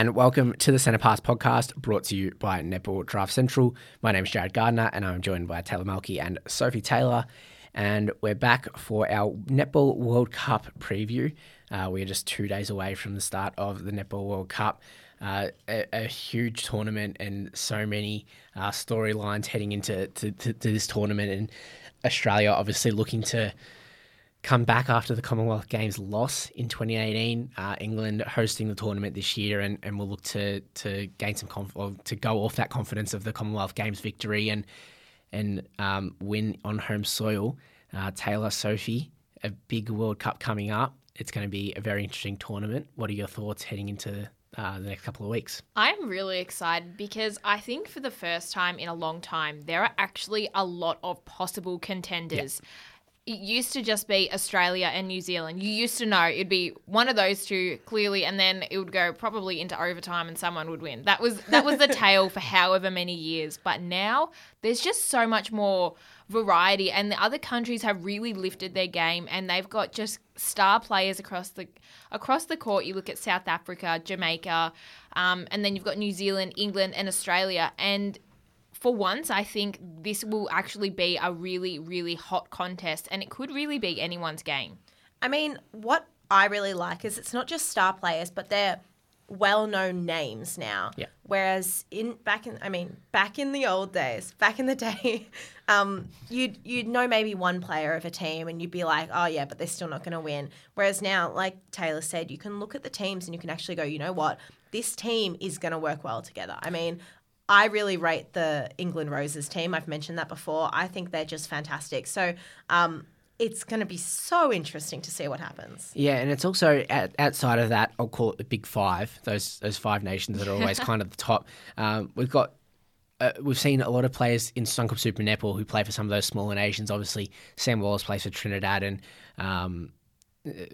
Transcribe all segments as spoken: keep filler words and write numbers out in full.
and welcome to the Centre Pass Podcast, brought to you by Netball Draft Central. My name is Jared Gardner, and I'm joined by Taylor Malkey and Sophie Taylor, and we're back for our Netball World Cup preview. Uh, we are just two days away from the start of the Netball World Cup. Uh, a, a huge tournament and so many uh, storylines heading into to, to, to this tournament, and Australia obviously looking to come back after the Commonwealth Games loss in twenty eighteen. Uh, England hosting the tournament this year, and, and we'll look to to gain some conf- or to go off that confidence of the Commonwealth Games victory and and um, win on home soil. Uh, Taylor, Sophie, a big World Cup coming up. It's going to be a very interesting tournament. What are your thoughts heading into Uh, the next couple of weeks? I'm really excited because I think for the first time in a long time, there are actually a lot of possible contenders. Yeah. It used to just be Australia and New Zealand. You used to know it'd be one of those two clearly, and then it would go probably into overtime and someone would win. That was that was the tale for however many years. But now there's just so much more variety, and the other countries have really lifted their game, and they've got just star players across the across the court. You look at South Africa, Jamaica, um, and then you've got New Zealand, England, and Australia. And for once, I think this will actually be a really, really hot contest, and it could really be anyone's game. I mean, what I really like is it's not just star players, but they're well-known names now. Yeah. Whereas in back in, I mean, back in the old days, back in the day, um, you'd you'd know maybe one player of a team, and you'd be like, oh yeah, but they're still not going to win. Whereas now, like Taylor said, you can look at the teams and you can actually go, you know what, this team is going to work well together. I mean, I really rate the England Roses team. I've mentioned that before. I think they're just fantastic. So, um. It's going to be so interesting to see what happens. Yeah, and it's also at, outside of that, I'll call it the Big Five, those those five nations that are always kind of the top. Um, we've got uh, we've seen a lot of players in Suncorp Super Netball who play for some of those smaller nations. Obviously, Sam Wallace plays for Trinidad, and um,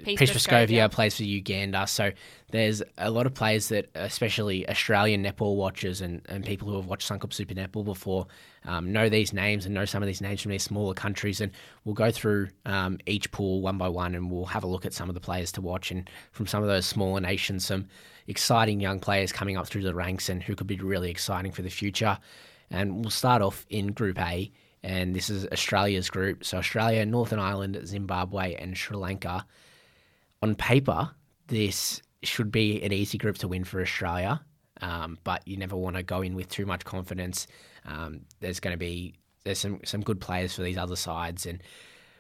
Peace Proscovia plays for Uganda. So there's a lot of players that, especially Australian netball watchers and, and people who have watched Suncorp Super Netball before, um, know these names and know some of these names from these smaller countries. And we'll go through um, each pool one by one, and we'll have a look at some of the players to watch. And from some of those smaller nations, some exciting young players coming up through the ranks and who could be really exciting for the future. And we'll start off in Group A. And this is Australia's group. So Australia, Northern Ireland, Zimbabwe, and Sri Lanka. On paper, this should be an easy group to win for Australia, um, but you never want to go in with too much confidence. Um, there's going to be there's some, some good players for these other sides, and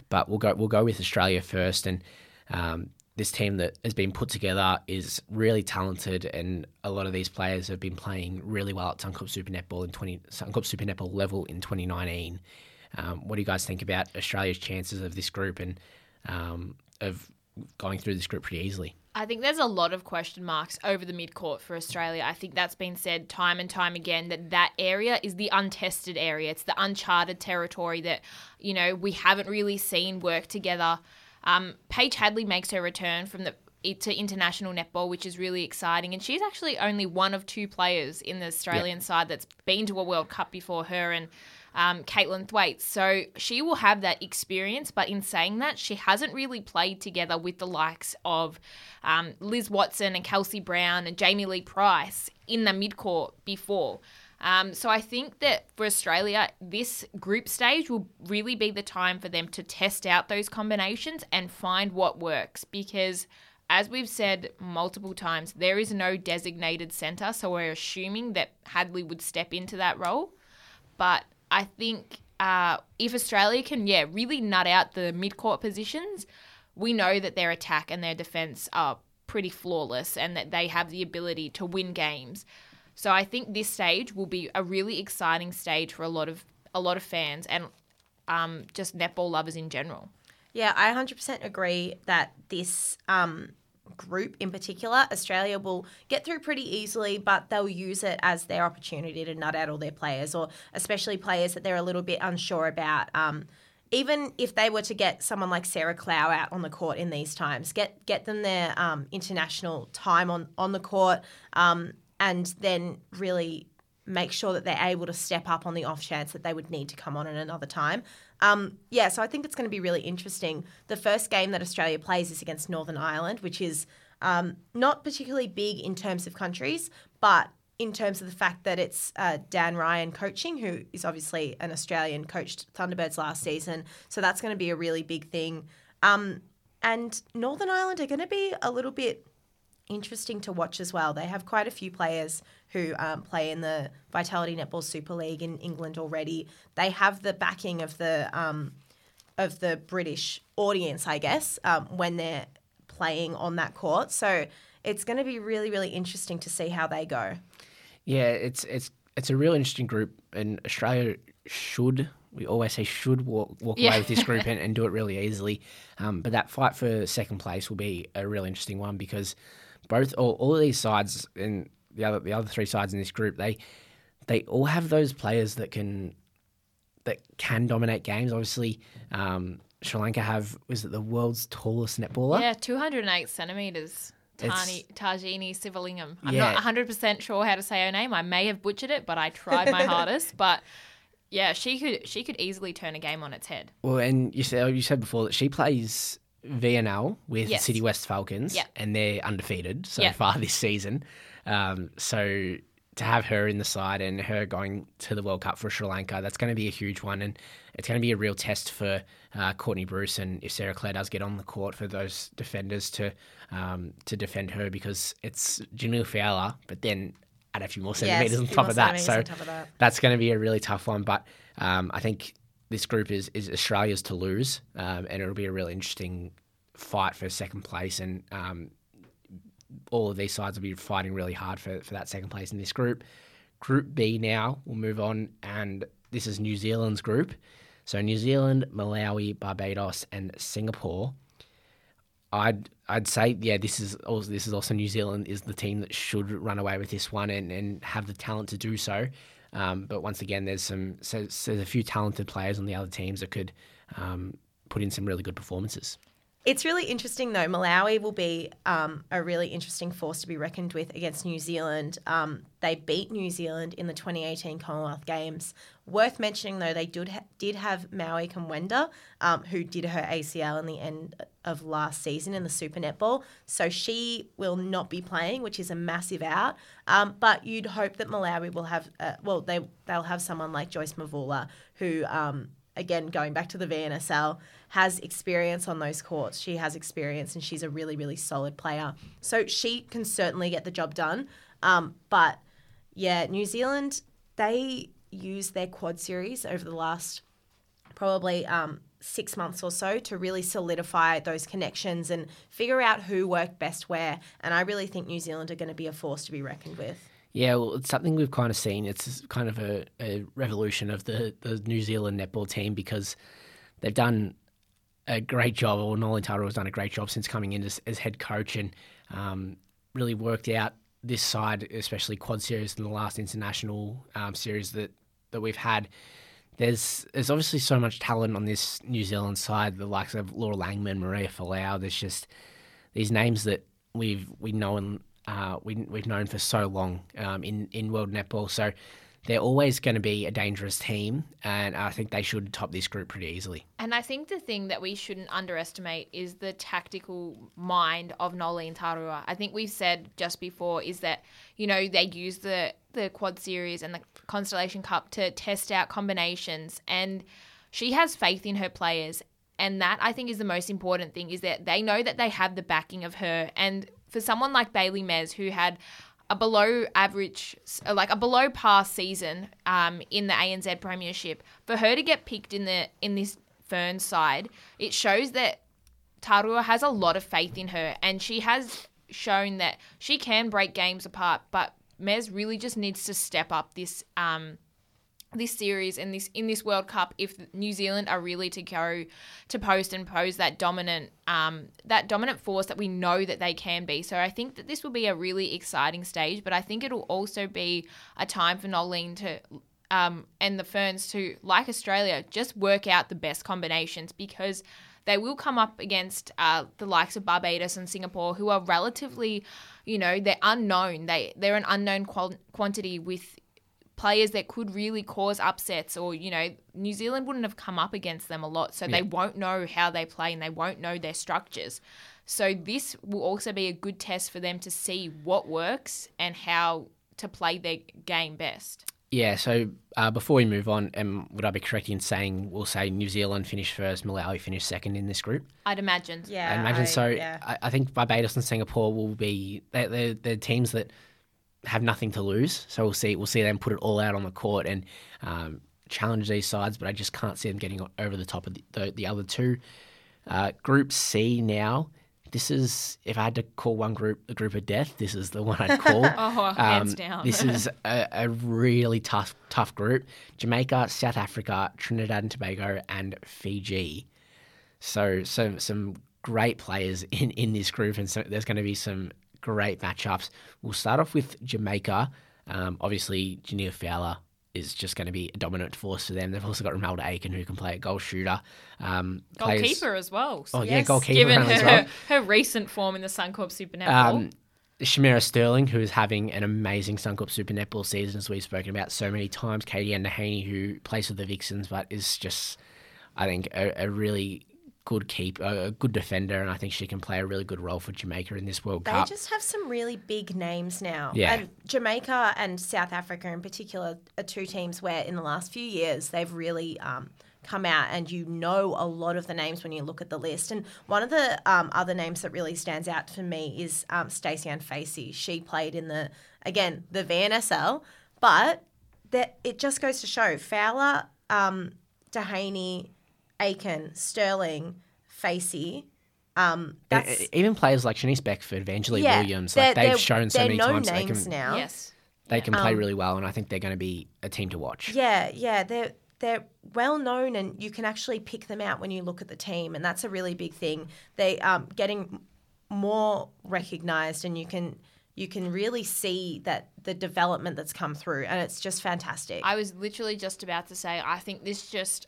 but we'll go we'll go with Australia first. And um, this team that has been put together is really talented, and a lot of these players have been playing really well at Suncorp Super Netball in twenty Suncorp Super Netball level in twenty nineteen. Um, what do you guys think about Australia's chances of this group and um, of going through this group pretty easily? I think there's a lot of question marks over the midcourt for Australia. I think that's been said time and time again, that that area is the untested area. It's the uncharted territory that, you know, we haven't really seen work together. Um, Paige Hadley makes her return from the to international netball, which is really exciting. And she's actually only one of two players in the Australian yep. side that's been to a World Cup before, her and Um, Caitlin Thwaites. So she will have that experience, but in saying that, she hasn't really played together with the likes of um, Liz Watson and Kelsey Brown and Jamie Lee Price in the midcourt before. Um, so I think that for Australia, this group stage will really be the time for them to test out those combinations and find what works, because as we've said multiple times, there is no designated centre, so we're assuming that Hadley would step into that role. But I think uh, if Australia can, yeah, really nut out the mid-court positions, we know that their attack and their defence are pretty flawless and that they have the ability to win games. So I think this stage will be a really exciting stage for a lot of a lot of fans and um, just netball lovers in general. Yeah, I one hundred percent agree that this um, group in particular, Australia will get through pretty easily, but they'll use it as their opportunity to nut out all their players, or especially players that they're a little bit unsure about. Um, even if they were to get someone like Sarah Clow out on the court in these times, get get them their um, international time on, on the court um, and then really make sure that they're able to step up on the off chance that they would need to come on at another time. Um, yeah, so I think it's going to be really interesting. The first game that Australia plays is against Northern Ireland, which is um, not particularly big in terms of countries, but in terms of the fact that it's uh, Dan Ryan coaching, who is obviously an Australian, coached Thunderbirds last season. So that's going to be a really big thing. Um, and Northern Ireland are going to be a little bit interesting to watch as well. They have quite a few players who um, play in the Vitality Netball Super League in England already. They have the backing of the um, of the British audience, I guess, um, when they're playing on that court. So it's going to be really, really interesting to see how they go. Yeah, it's it's it's a real interesting group, and Australia should, we always say should, walk, walk yeah. away with this group and, and do it really easily. Um, but that fight for second place will be a real interesting one, because both all, all of these sides and the other the other three sides in this group, they they all have those players that can that can dominate games. Obviously, um, Sri Lanka have, was it the world's tallest netballer? Yeah, two hundred eight centimetres. Tani, Tarjini Sivalingam. I'm yeah. not one hundred percent sure how to say her name. I may have butchered it, but I tried my hardest. But yeah, she could she could easily turn a game on its head. Well, and you said you said before that she plays V N L with yes. City West Falcons, yeah. and they're undefeated so yeah. far this season. Um, so to have her in the side and her going to the World Cup for Sri Lanka, that's going to be a huge one, and it's going to be a real test for uh, Courtney Bruce, and if Sarah Claire does get on the court, for those defenders to um, to defend her, because it's Jhaniele Fowler, but then add a few more centimetres yes, on, top of that. So on top of that. So that's going to be a really tough one, but um, I think this group is, is Australia's to lose, um, and it'll be a really interesting fight for second place, and um, all of these sides will be fighting really hard for, for that second place in this group. Group B now, we'll move on, and this is New Zealand's group. So New Zealand, Malawi, Barbados, and Singapore. I'd I'd say yeah, this is also, this is also New Zealand is the team that should run away with this one and, and have the talent to do so. Um, but once again, there's some so, so there's a few talented players on the other teams that could um, put in some really good performances. It's really interesting, though. Malawi will be um, a really interesting force to be reckoned with against New Zealand. Um, they beat New Zealand in the twenty eighteen Commonwealth Games. Worth mentioning, though, they did, ha- did have Maui Kamwenda, um, who did her A C L in the end of last season in the Super Netball. So she will not be playing, which is a massive out. Um, but you'd hope that Malawi will have, uh, well, they, they'll have someone like Joyce Mavula, who... Um, again, going back to the V N S L, has experience on those courts. She has experience and she's a really, really solid player. So she can certainly get the job done. Um, but, yeah, New Zealand, they use their quad series over the last probably um, six months or so to really solidify those connections and figure out who worked best where. And I really think New Zealand are going to be a force to be reckoned with. Yeah, well, it's something we've kind of seen. It's kind of a, a revolution of the, the New Zealand netball team, because they've done a great job, or Noeline Taurua has done a great job since coming in as, as head coach, and um, really worked out this side, especially quad series and the last international um, series that, that we've had. There's there's obviously so much talent on this New Zealand side, the likes of Laura Langman, Maria Falau. There's just these names that we've we know and Uh, we, we've known for so long um, in, in world netball. So they're always going to be a dangerous team, and I think they should top this group pretty easily. And I think the thing that we shouldn't underestimate is the tactical mind of Noeline Taurua. I think we've said just before is that, you know, they use the, the quad series and the Constellation Cup to test out combinations, and she has faith in her players. And that, I think, is the most important thing, is that they know that they have the backing of her. And for someone like Bailey Mez, who had a below average, like a below par season um, in the A N Z Premiership, for her to get picked in the in this Ferns side, it shows that Taurua has a lot of faith in her, and she has shown that she can break games apart. But Mez really just needs to step up this um, this series and this in this World Cup if New Zealand are really to go to post and pose that dominant um, that dominant force that we know that they can be. So I think that this will be a really exciting stage, but I think it'll also be a time for Noeline to um, and the Ferns to, like Australia, just work out the best combinations, because they will come up against uh, the likes of Barbados and Singapore, who are relatively, you know, they're unknown. They, they're an unknown qual- quantity with players that could really cause upsets, or, you know, New Zealand wouldn't have come up against them a lot, so yeah. they won't know how they play and they won't know their structures. So this will also be a good test for them to see what works and how to play their game best. Yeah, so uh, before we move on, um, would I be correct in saying we'll say New Zealand finished first, Malawi finished second in this group? I'd imagine. Yeah. I'd imagine I, so. Yeah. I, I think Barbados and Singapore will be they're, they're, they're teams that have nothing to lose. So we'll see we'll see them put it all out on the court and um, challenge these sides, but I just can't see them getting over the top of the, the, the other two. Uh, group C now. This is, if I had to call one group a group of death, this is the one I'd call. oh, um, hands down. This is a, a really tough, tough group. Jamaica, South Africa, Trinidad and Tobago, and Fiji. So some some great players in, in this group, and so there's going to be some great matchups. We'll start off with Jamaica. Um, obviously, Jhaniele Fowler is just going to be a dominant force for them. They've also got Romelda Aiken, who can play a goal shooter. Um, goalkeeper players... as well. So oh, yes. yeah, goalkeeper. Given her, as well. her recent form in the Suncorp Super Netball. Um, Shamira Sterling, who is having an amazing Suncorp Super Netball season, as we've spoken about so many times. Katie Nahaney, who plays with the Vixens, but is just, I think, a, a really... good keep, a good defender, and I think she can play a really good role for Jamaica in this World they Cup. They just have some really big names now. Yeah. And Jamaica and South Africa in particular are two teams where in the last few years they've really um, come out, and you know a lot of the names when you look at the list. And one of the um, other names that really stands out for me is um, Stacey-Anne Facey. She played in the, again, the V N S L, but that it just goes to show Fowler, um, Dehaney, Aiken, Sterling, Facey. Um, that's... Even players like Shanice Beckford, Vangelie yeah, Williams, like they've shown so many no times names they can, now. Yes. they can um, play really well, and I think they're going to be a team to watch. Yeah, yeah, they're they're well known, and you can actually pick them out when you look at the team, and that's a really big thing. They um getting more recognised, and you can. You can really see that the development that's come through, and it's just fantastic. I was literally just about to say, I think this just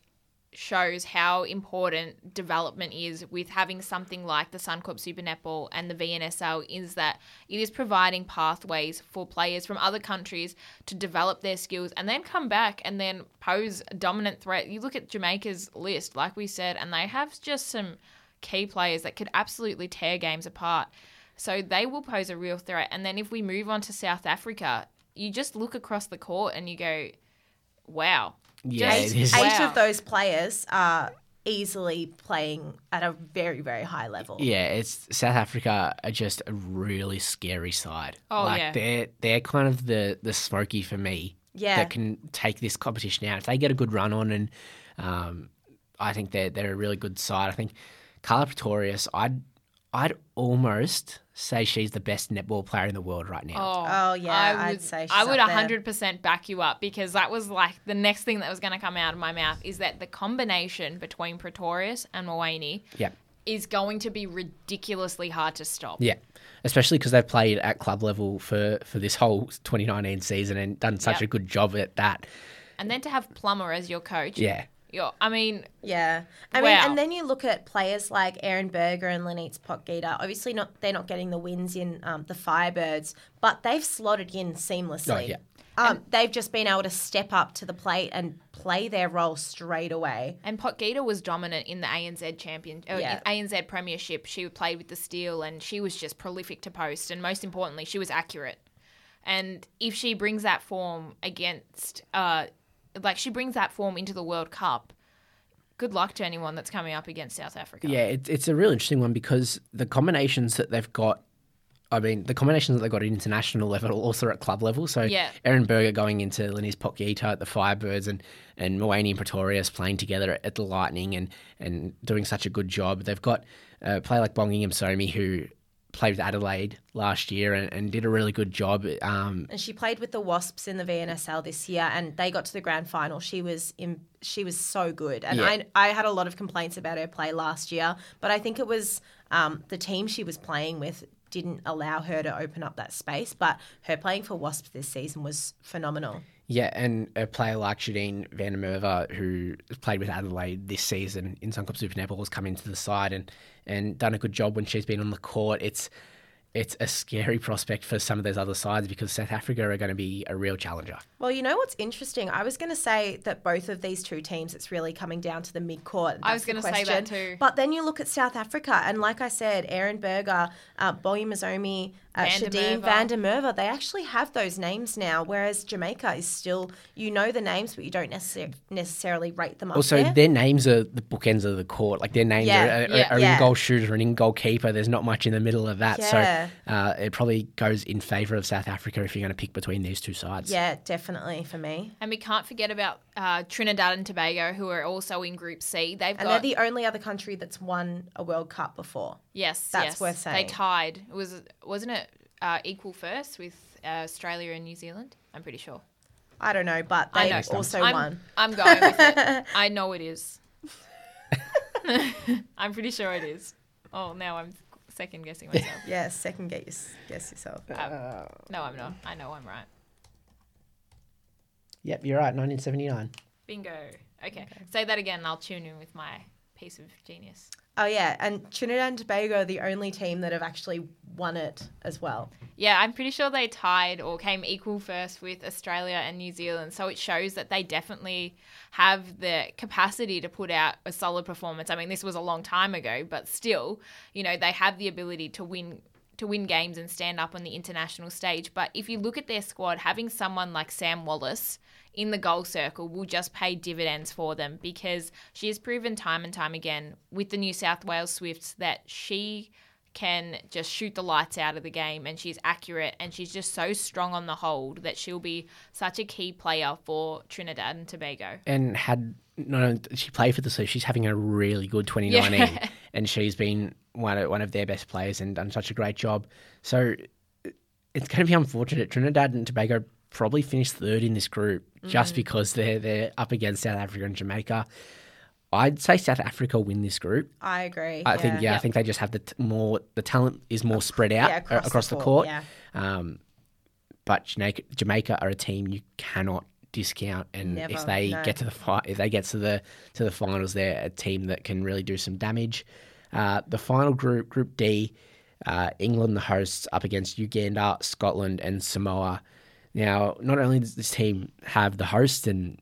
shows how important development is with having something like the Suncorp Super Netball and the V N S L, is that it is providing pathways for players from other countries to develop their skills and then come back and then pose a dominant threat. You look at Jamaica's list, like we said, and they have just some key players that could absolutely tear games apart. So they will pose a real threat. And then if we move on to South Africa, you just look across the court and you go, wow. Yeah, eight, it is. eight wow. of those players are easily playing at a very, very high level. Yeah, it's South Africa are just a really scary side. Oh, like yeah. they're they're kind of the, the Smoky for me. Yeah. That can take this competition out. If they get a good run on, and um, I think they're they're a really good side. I think Carla Pretorius, I'd I'd almost say she's the best netball player in the world right now. Oh, oh yeah, I would, I'd say she's I would one hundred percent there. Back you up, because that was like the next thing that was going to come out of my mouth, is that the combination between Pretorius and Maweni yeah. is going to be ridiculously hard to stop. Yeah, especially because they've played at club level for, for this whole twenty nineteen season and done such yep. a good job at that. And then to have Plummer as your coach. Yeah. You're, I mean, yeah, I wow. mean, and then you look at players like Aaron Berger and Lenize Potgieter. Obviously, not they're not getting the wins in um, the Firebirds, but they've slotted in seamlessly. Oh, yeah. um, they've just been able to step up to the plate and play their role straight away. And Potgieter was dominant in the A N Z champion, yeah. uh, A N Z Premiership. She played with the Steel, and she was just prolific to post, and most importantly, she was accurate. And if she brings that form against. Uh, Like, she brings that form into the World Cup. Good luck to anyone that's coming up against South Africa. Yeah, it, it's a real interesting one, because the combinations that they've got, I mean, the combinations that they've got at international level, also at club level. So, yeah. Aaron Berger going into Lenize Potgieter at the Firebirds, and, and Maweni and Pretorius playing together at the Lightning and, and doing such a good job. They've got a player like Bongingham Somi, who played with Adelaide last year and, and did a really good job. Um, and she played with the Wasps in the V N S L this year, and they got to the grand final. She was in, she was so good. And yeah. I I had a lot of complaints about her play last year, but I think it was um, the team she was playing with didn't allow her to open up that space. But her playing for Wasps this season was phenomenal. Yeah, and a player like Shadine Van Der Merwe, who played with Adelaide this season in Suncorp Super Netball, has come into the side and, and done a good job when she's been on the court. It's it's a scary prospect for some of those other sides because South Africa are going to be a real challenger. Well, you know what's interesting? I was going to say that both of these two teams, it's really coming down to the mid-court. I was going to say that too. But then you look at South Africa, and like I said, Aaron Berger, uh, Boyi Mazomi, uh, Shadine Van Der Merwe, they actually have those names now, whereas Jamaica is still, you know the names, but you don't necessar- necessarily rate them up also, there. Also, their names are the bookends of the court. Like their names yeah. are, are, yeah. are yeah. in-goal shooter and in-goal keeper. There's not much in the middle of that. Yeah. So Uh, it probably goes in favour of South Africa if you're going to pick between these two sides. Yeah, definitely for me. And we can't forget about uh, Trinidad and Tobago, who are also in Group C. They've and got... they're the only other country that's won a World Cup before. Yes, that's yes. worth saying. They tied. It was wasn't it uh, equal first with uh, Australia and New Zealand? I'm pretty sure. I don't know, but they know also I'm, won. I'm going with it. I know it is. I'm pretty sure it is. Oh, now I'm. Second guessing myself. Yeah, second guess guess yourself. Um, no, I'm not. I know I'm right. Yep, you're right. nineteen seventy-nine. Bingo. Okay. okay. Say that again and I'll tune in with my piece of genius. Oh, yeah. And Trinidad and Tobago are the only team that have actually won it as well. Yeah, I'm pretty sure they tied or came equal first with Australia and New Zealand. So it shows that they definitely have the capacity to put out a solid performance. I mean, this was a long time ago, but still, you know, they have the ability to win to win games and stand up on the international stage. But if you look at their squad, having someone like Sam Wallace in the goal circle will just pay dividends for them because she has proven time and time again with the New South Wales Swifts that she can just shoot the lights out of the game and she's accurate and she's just so strong on the hold that she'll be such a key player for Trinidad and Tobago. And had not only did she play for the Swifts, she's having a really good twenty nineteen yeah. and she's been one of, one of their best players and done such a great job. So it's going to be unfortunate. Trinidad and Tobago probably finished third in this group mm-hmm. just because they're they're up against South Africa and Jamaica. I'd say South Africa win this group. I agree. I yeah. think yeah, yep. I think they just have the t- more the talent is more spread out yeah, across, across the court. The court. Yeah. Um, but Jamaica, Jamaica are a team you cannot discount, and Never, if they no. get to the fi- if they get to the to the finals, they're a team that can really do some damage. Uh, the final group, Group D, uh, England, the hosts, up against Uganda, Scotland, and Samoa. Now, not only does this team have the host and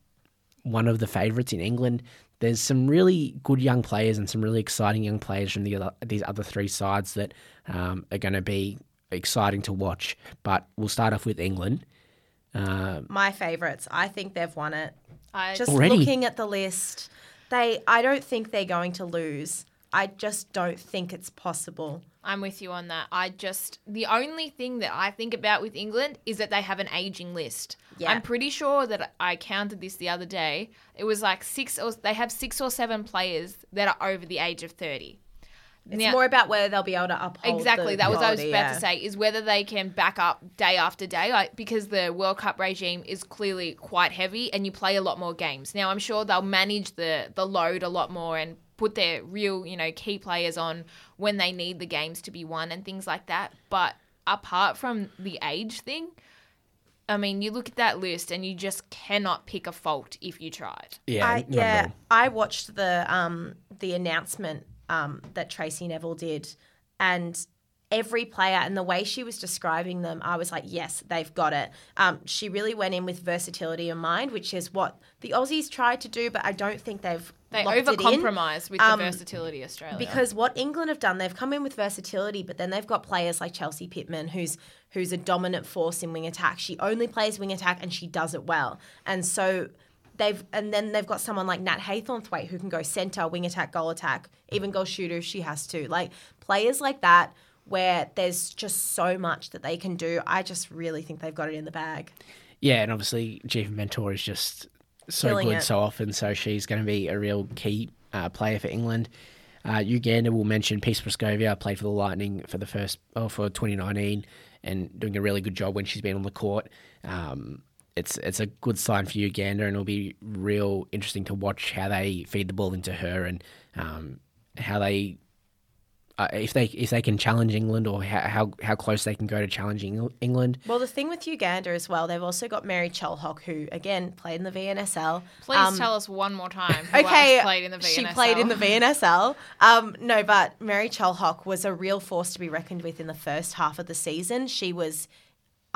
one of the favourites in England, there's some really good young players and some really exciting young players from the other, these other three sides that um, are going to be exciting to watch. But we'll start off with England. Uh, My favourites. I think they've won it. I, just already? Looking at the list, they. I don't think they're going to lose. I just don't think it's possible. I'm with you on that. I just, the only thing that I think about with England is that they have an aging list. Yeah. I'm pretty sure that I counted this the other day. It was like six or, they have six or seven players that are over the age of thirty. It's now, more about whether they'll be able to uphold. Exactly. That was what I was about yeah. to say, is whether they can back up day after day, like, because the World Cup regime is clearly quite heavy and you play a lot more games. Now, I'm sure they'll manage the, the load a lot more and put their real, you know, key players on when they need the games to be won and things like that. But apart from the age thing, I mean, you look at that list and you just cannot pick a fault if you tried. Yeah, I, yeah. I watched the um, the announcement Um, that Tracey Neville did, and every player and the way she was describing them, I was like, yes, they've got it. Um, she really went in with versatility in mind, which is what the Aussies tried to do, but I don't think they've They overcompromise with um, the versatility, Australia. Because what England have done, they've come in with versatility, but then they've got players like Chelsea Pittman, who's who's a dominant force in wing attack. She only plays wing attack and she does it well. And so... They've and then they've got someone like Nat Haythornthwaite who can go centre, wing attack, goal attack, even goal shooter if she has to. Like players like that where there's just so much that they can do. I just really think they've got it in the bag. Yeah, and obviously Jeeva Mentor is just so Killing good it. so often, so she's going to be a real key uh, player for England. Uh, Uganda, will mention Peace Proscovia, played for the Lightning for the first oh, for twenty nineteen and doing a really good job when she's been on the court. Um, It's it's a good sign for Uganda, and it'll be real interesting to watch how they feed the ball into her and um, how they uh, if they if they can challenge England, or ha- how how close they can go to challenging England. Well, the thing with Uganda as well, they've also got Mary Cholhok, who again played in the V N S L. Please um, tell us one more time. Who okay, else played in the V N S L? She played in the V N S L. Um, no, but Mary Cholhok was a real force to be reckoned with in the first half of the season. She was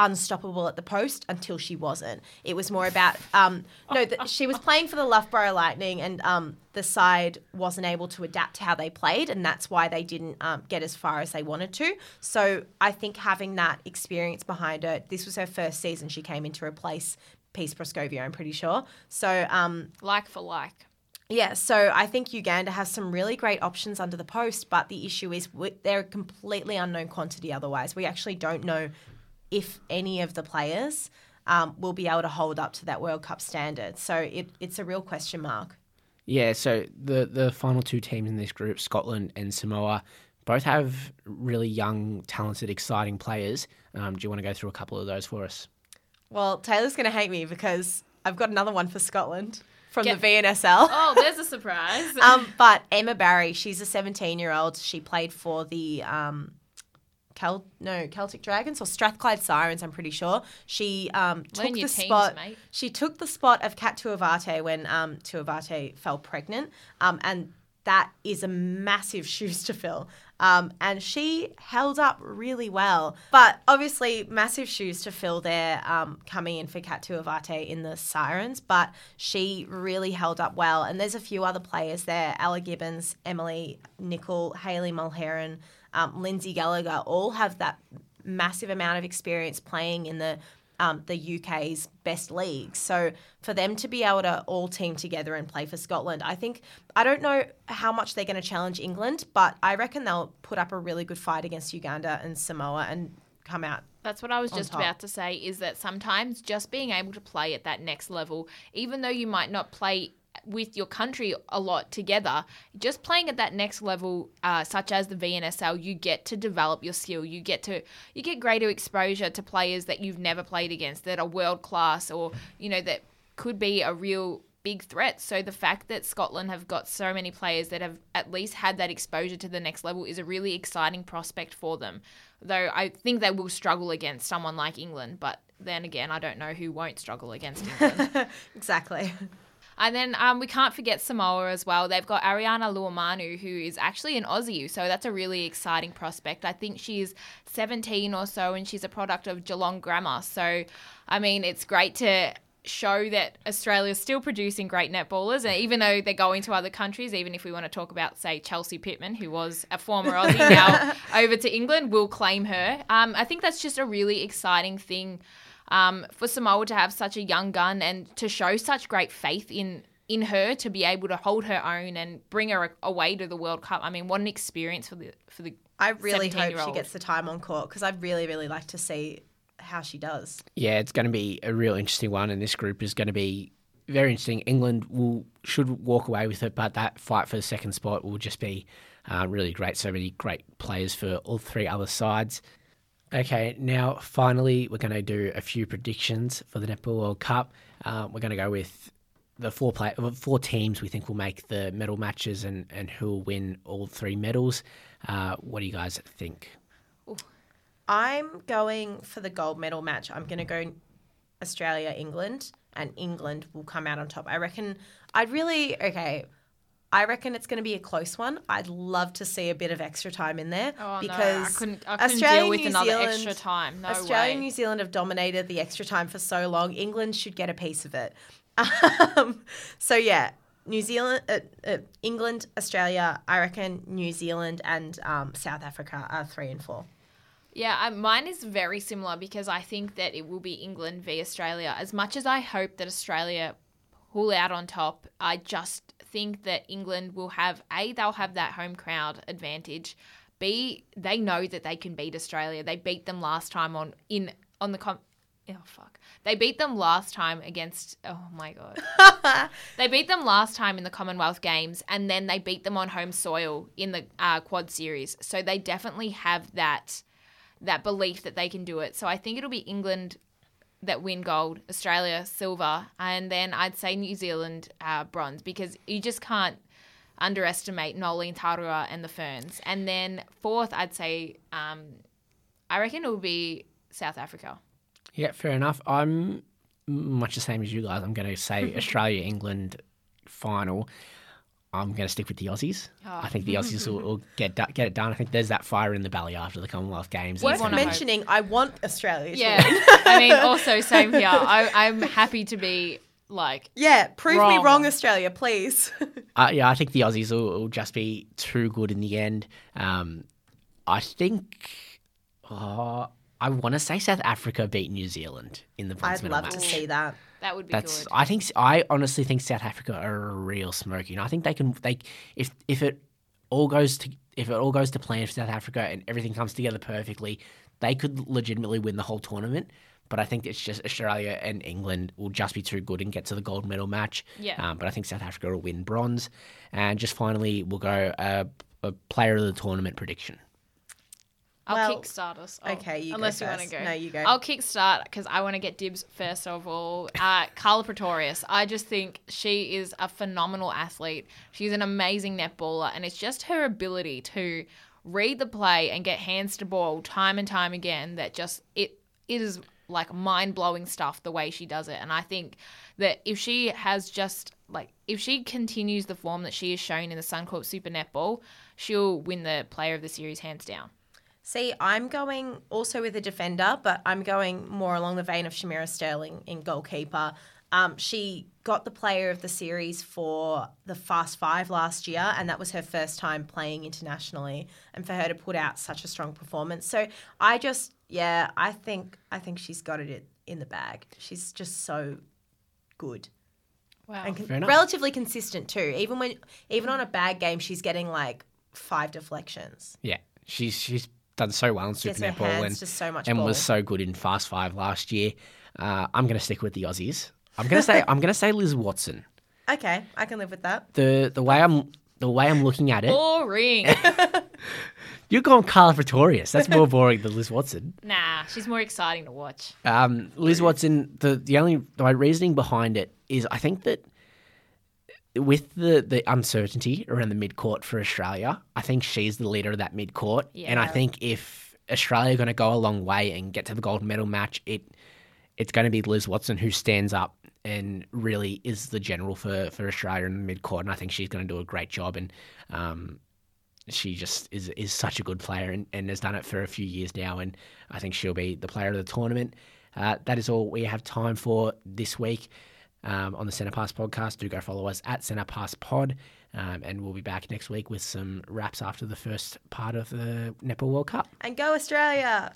unstoppable at the post until she wasn't. It was more about um, no, the, she was playing for the Loughborough Lightning, and um, the side wasn't able to adapt to how they played, and that's why they didn't um, get as far as they wanted to. So I think having that experience behind her, this was her first season. She came in to replace Peace Proscovia, I'm pretty sure. So um, like for like. Yeah, so I think Uganda has some really great options under the post, but the issue is they're a completely unknown quantity otherwise. We actually don't know if any of the players um, will be able to hold up to that World Cup standard. So it, it's a real question mark. Yeah, so the, the final two teams in this group, Scotland and Samoa, both have really young, talented, exciting players. Um, do you want to go through a couple of those for us? Well, Taylor's going to hate me because I've got another one for Scotland from Get- the V N S L. Oh, there's a surprise. um, but Emma Barry, she's a seventeen-year-old. She played for the... Um, Cal- no, Celtic Dragons or Strathclyde Sirens, I'm pretty sure. She um, took the teams, spot. Mate. She took the spot of Kat Tuavate when um, Tuavate fell pregnant, um, and that is a massive shoes to fill. Um, and she held up really well, but obviously massive shoes to fill there um, coming in for Kat Tuavate in the Sirens, but she really held up well. And there's a few other players there, Ella Gibbons, Emily Nicol, Hayley Mulheron, Um, Lindsay Gallagher, all have that massive amount of experience playing in the um, the U K's best league. So for them to be able to all team together and play for Scotland, I think, I don't know how much they're going to challenge England, but I reckon they'll put up a really good fight against Uganda and Samoa and come out. That's what I was just top. about to say, is that sometimes just being able to play at that next level, even though you might not play with your country a lot together, just playing at that next level, uh, such as the V N S L, you get to develop your skill. You get to you get greater exposure to players that you've never played against, that are world class, or you know, that could be a real big threat. So the fact that Scotland have got so many players that have at least had that exposure to the next level is a really exciting prospect for them. Though I think they will struggle against someone like England, but then again, I don't know who won't struggle against England. Exactly. And then um, we can't forget Samoa as well. They've got Ariana Luomanu, who is actually an Aussie, so that's a really exciting prospect. I think she's seventeen or so, and she's a product of Geelong Grammar. So, I mean, it's great to show that Australia's still producing great netballers, and even though they're going to other countries, even if we want to talk about, say, Chelsea Pittman, who was a former Aussie, now over to England, we'll claim her. Um, I think that's just a really exciting thing. Um, for Samoa to have such a young gun and to show such great faith in, in her, to be able to hold her own and bring her away to the World Cup. I mean, what an experience for the for the I really hope she gets the time on court, because I'd really, really like to see how she does. Yeah, it's going to be a real interesting one, and this group is going to be very interesting. England will should walk away with it, but that fight for the second spot will just be uh, really great. So many great players for all three other sides. Okay, now finally we're going to do a few predictions for the Netball World Cup. Uh, we're going to go with the four play four teams we think will make the medal matches and, and who will win all three medals. Uh, what do you guys think? I'm going for the gold medal match. I'm going to go Australia, England, and England will come out on top. I reckon I'd really... Okay... I reckon it's going to be a close one. I'd love to see a bit of extra time in there oh, because no, I couldn't, I couldn't Australia deal with New another Zealand, extra time. No Australia and New Zealand have dominated the extra time for so long. England should get a piece of it. Um, so yeah, New Zealand, uh, uh, England, Australia. I reckon New Zealand and um, South Africa are three and four. Yeah, I, mine is very similar because I think that it will be England v Australia. As much as I hope that Australia pull out on top, I just think that England will have, A, they'll have that home crowd advantage. B, they know that they can beat Australia. They beat them last time on in on the com- oh fuck. They beat them last time against oh my god. They beat them last time in the Commonwealth Games, and then they beat them on home soil in the uh, Quad Series. So they definitely have that that belief that they can do it. So I think it'll be England that win gold, Australia silver, and then I'd say New Zealand uh, bronze, because you just can't underestimate Noeline Taurua and the Ferns. And then fourth, I'd say um, I reckon it would be South Africa. Yeah, fair enough. I'm much the same as you guys. I'm going to say Australia, England final. I'm going to stick with the Aussies. Oh. I think the Aussies will, will get do- get it done. I think there's that fire in the belly after the Commonwealth Games. Worth mentioning, hope. I want Australia to yeah. win. I mean, also, same here. I, I'm happy to be like Yeah, prove wrong. me wrong, Australia, please. uh, yeah, I think the Aussies will, will just be too good in the end. Um, I think... Uh, I want to say South Africa beat New Zealand in the bronze medal match. I'd love to see that. That would be That's, good. I think I honestly think South Africa are a real smoky, and I think they can. They if if it all goes to if it all goes to plan for South Africa and everything comes together perfectly, they could legitimately win the whole tournament. But I think it's just Australia and England will just be too good and get to the gold medal match. Yeah. Um, but I think South Africa will win bronze, and just finally we'll go uh, a player of the tournament prediction. I'll well, kickstart us. Oh, okay, you unless go you want to go. No, you go. I'll kickstart because I want to get dibs first of all. Uh, Carla Pretorius. I just think she is a phenomenal athlete. She's an amazing netballer, and it's just her ability to read the play and get hands to ball time and time again that just it it is like mind-blowing stuff the way she does it. And I think that if she has just like if she continues the form that she has shown in the Suncorp Super Netball, she'll win the player of the series hands down. See, I'm going also with a defender, but I'm going more along the vein of Shamira Sterling in goalkeeper. Um, she got the player of the series for the Fast Five last year, and that was her first time playing internationally, and for her to put out such a strong performance. So I just, yeah, I think I think she's got it in the bag. She's just so good. Wow. And con- relatively consistent too. Even when, even on a bad game, she's getting like five deflections. Yeah, she's she's... done so well in Super Netball and, so and was so good in Fast Five last year. Uh, I'm going to stick with the Aussies. I'm going to say I'm going to say Liz Watson. Okay, I can live with that. The the way I'm the way I'm looking at it. Boring. You're going Carla Pretorius. That's more boring than Liz Watson. Nah, she's more exciting to watch. Um, Liz Watson. The the only my reasoning behind it is I think that with the, the uncertainty around the mid-court for Australia, I think she's the leader of that mid-court. Yeah. And I think if Australia are going to go a long way and get to the gold medal match, it it's going to be Liz Watson who stands up and really is the general for, for Australia in the mid-court. And I think she's going to do a great job. And um, she just is is such a good player and, and has done it for a few years now. And I think she'll be the player of the tournament. Uh, that is all we have time for this week. Um, on the Centre Pass podcast. Do go follow us at Centre Pass Pod, um, and we'll be back next week with some wraps after the first part of the Netball World Cup. And go Australia!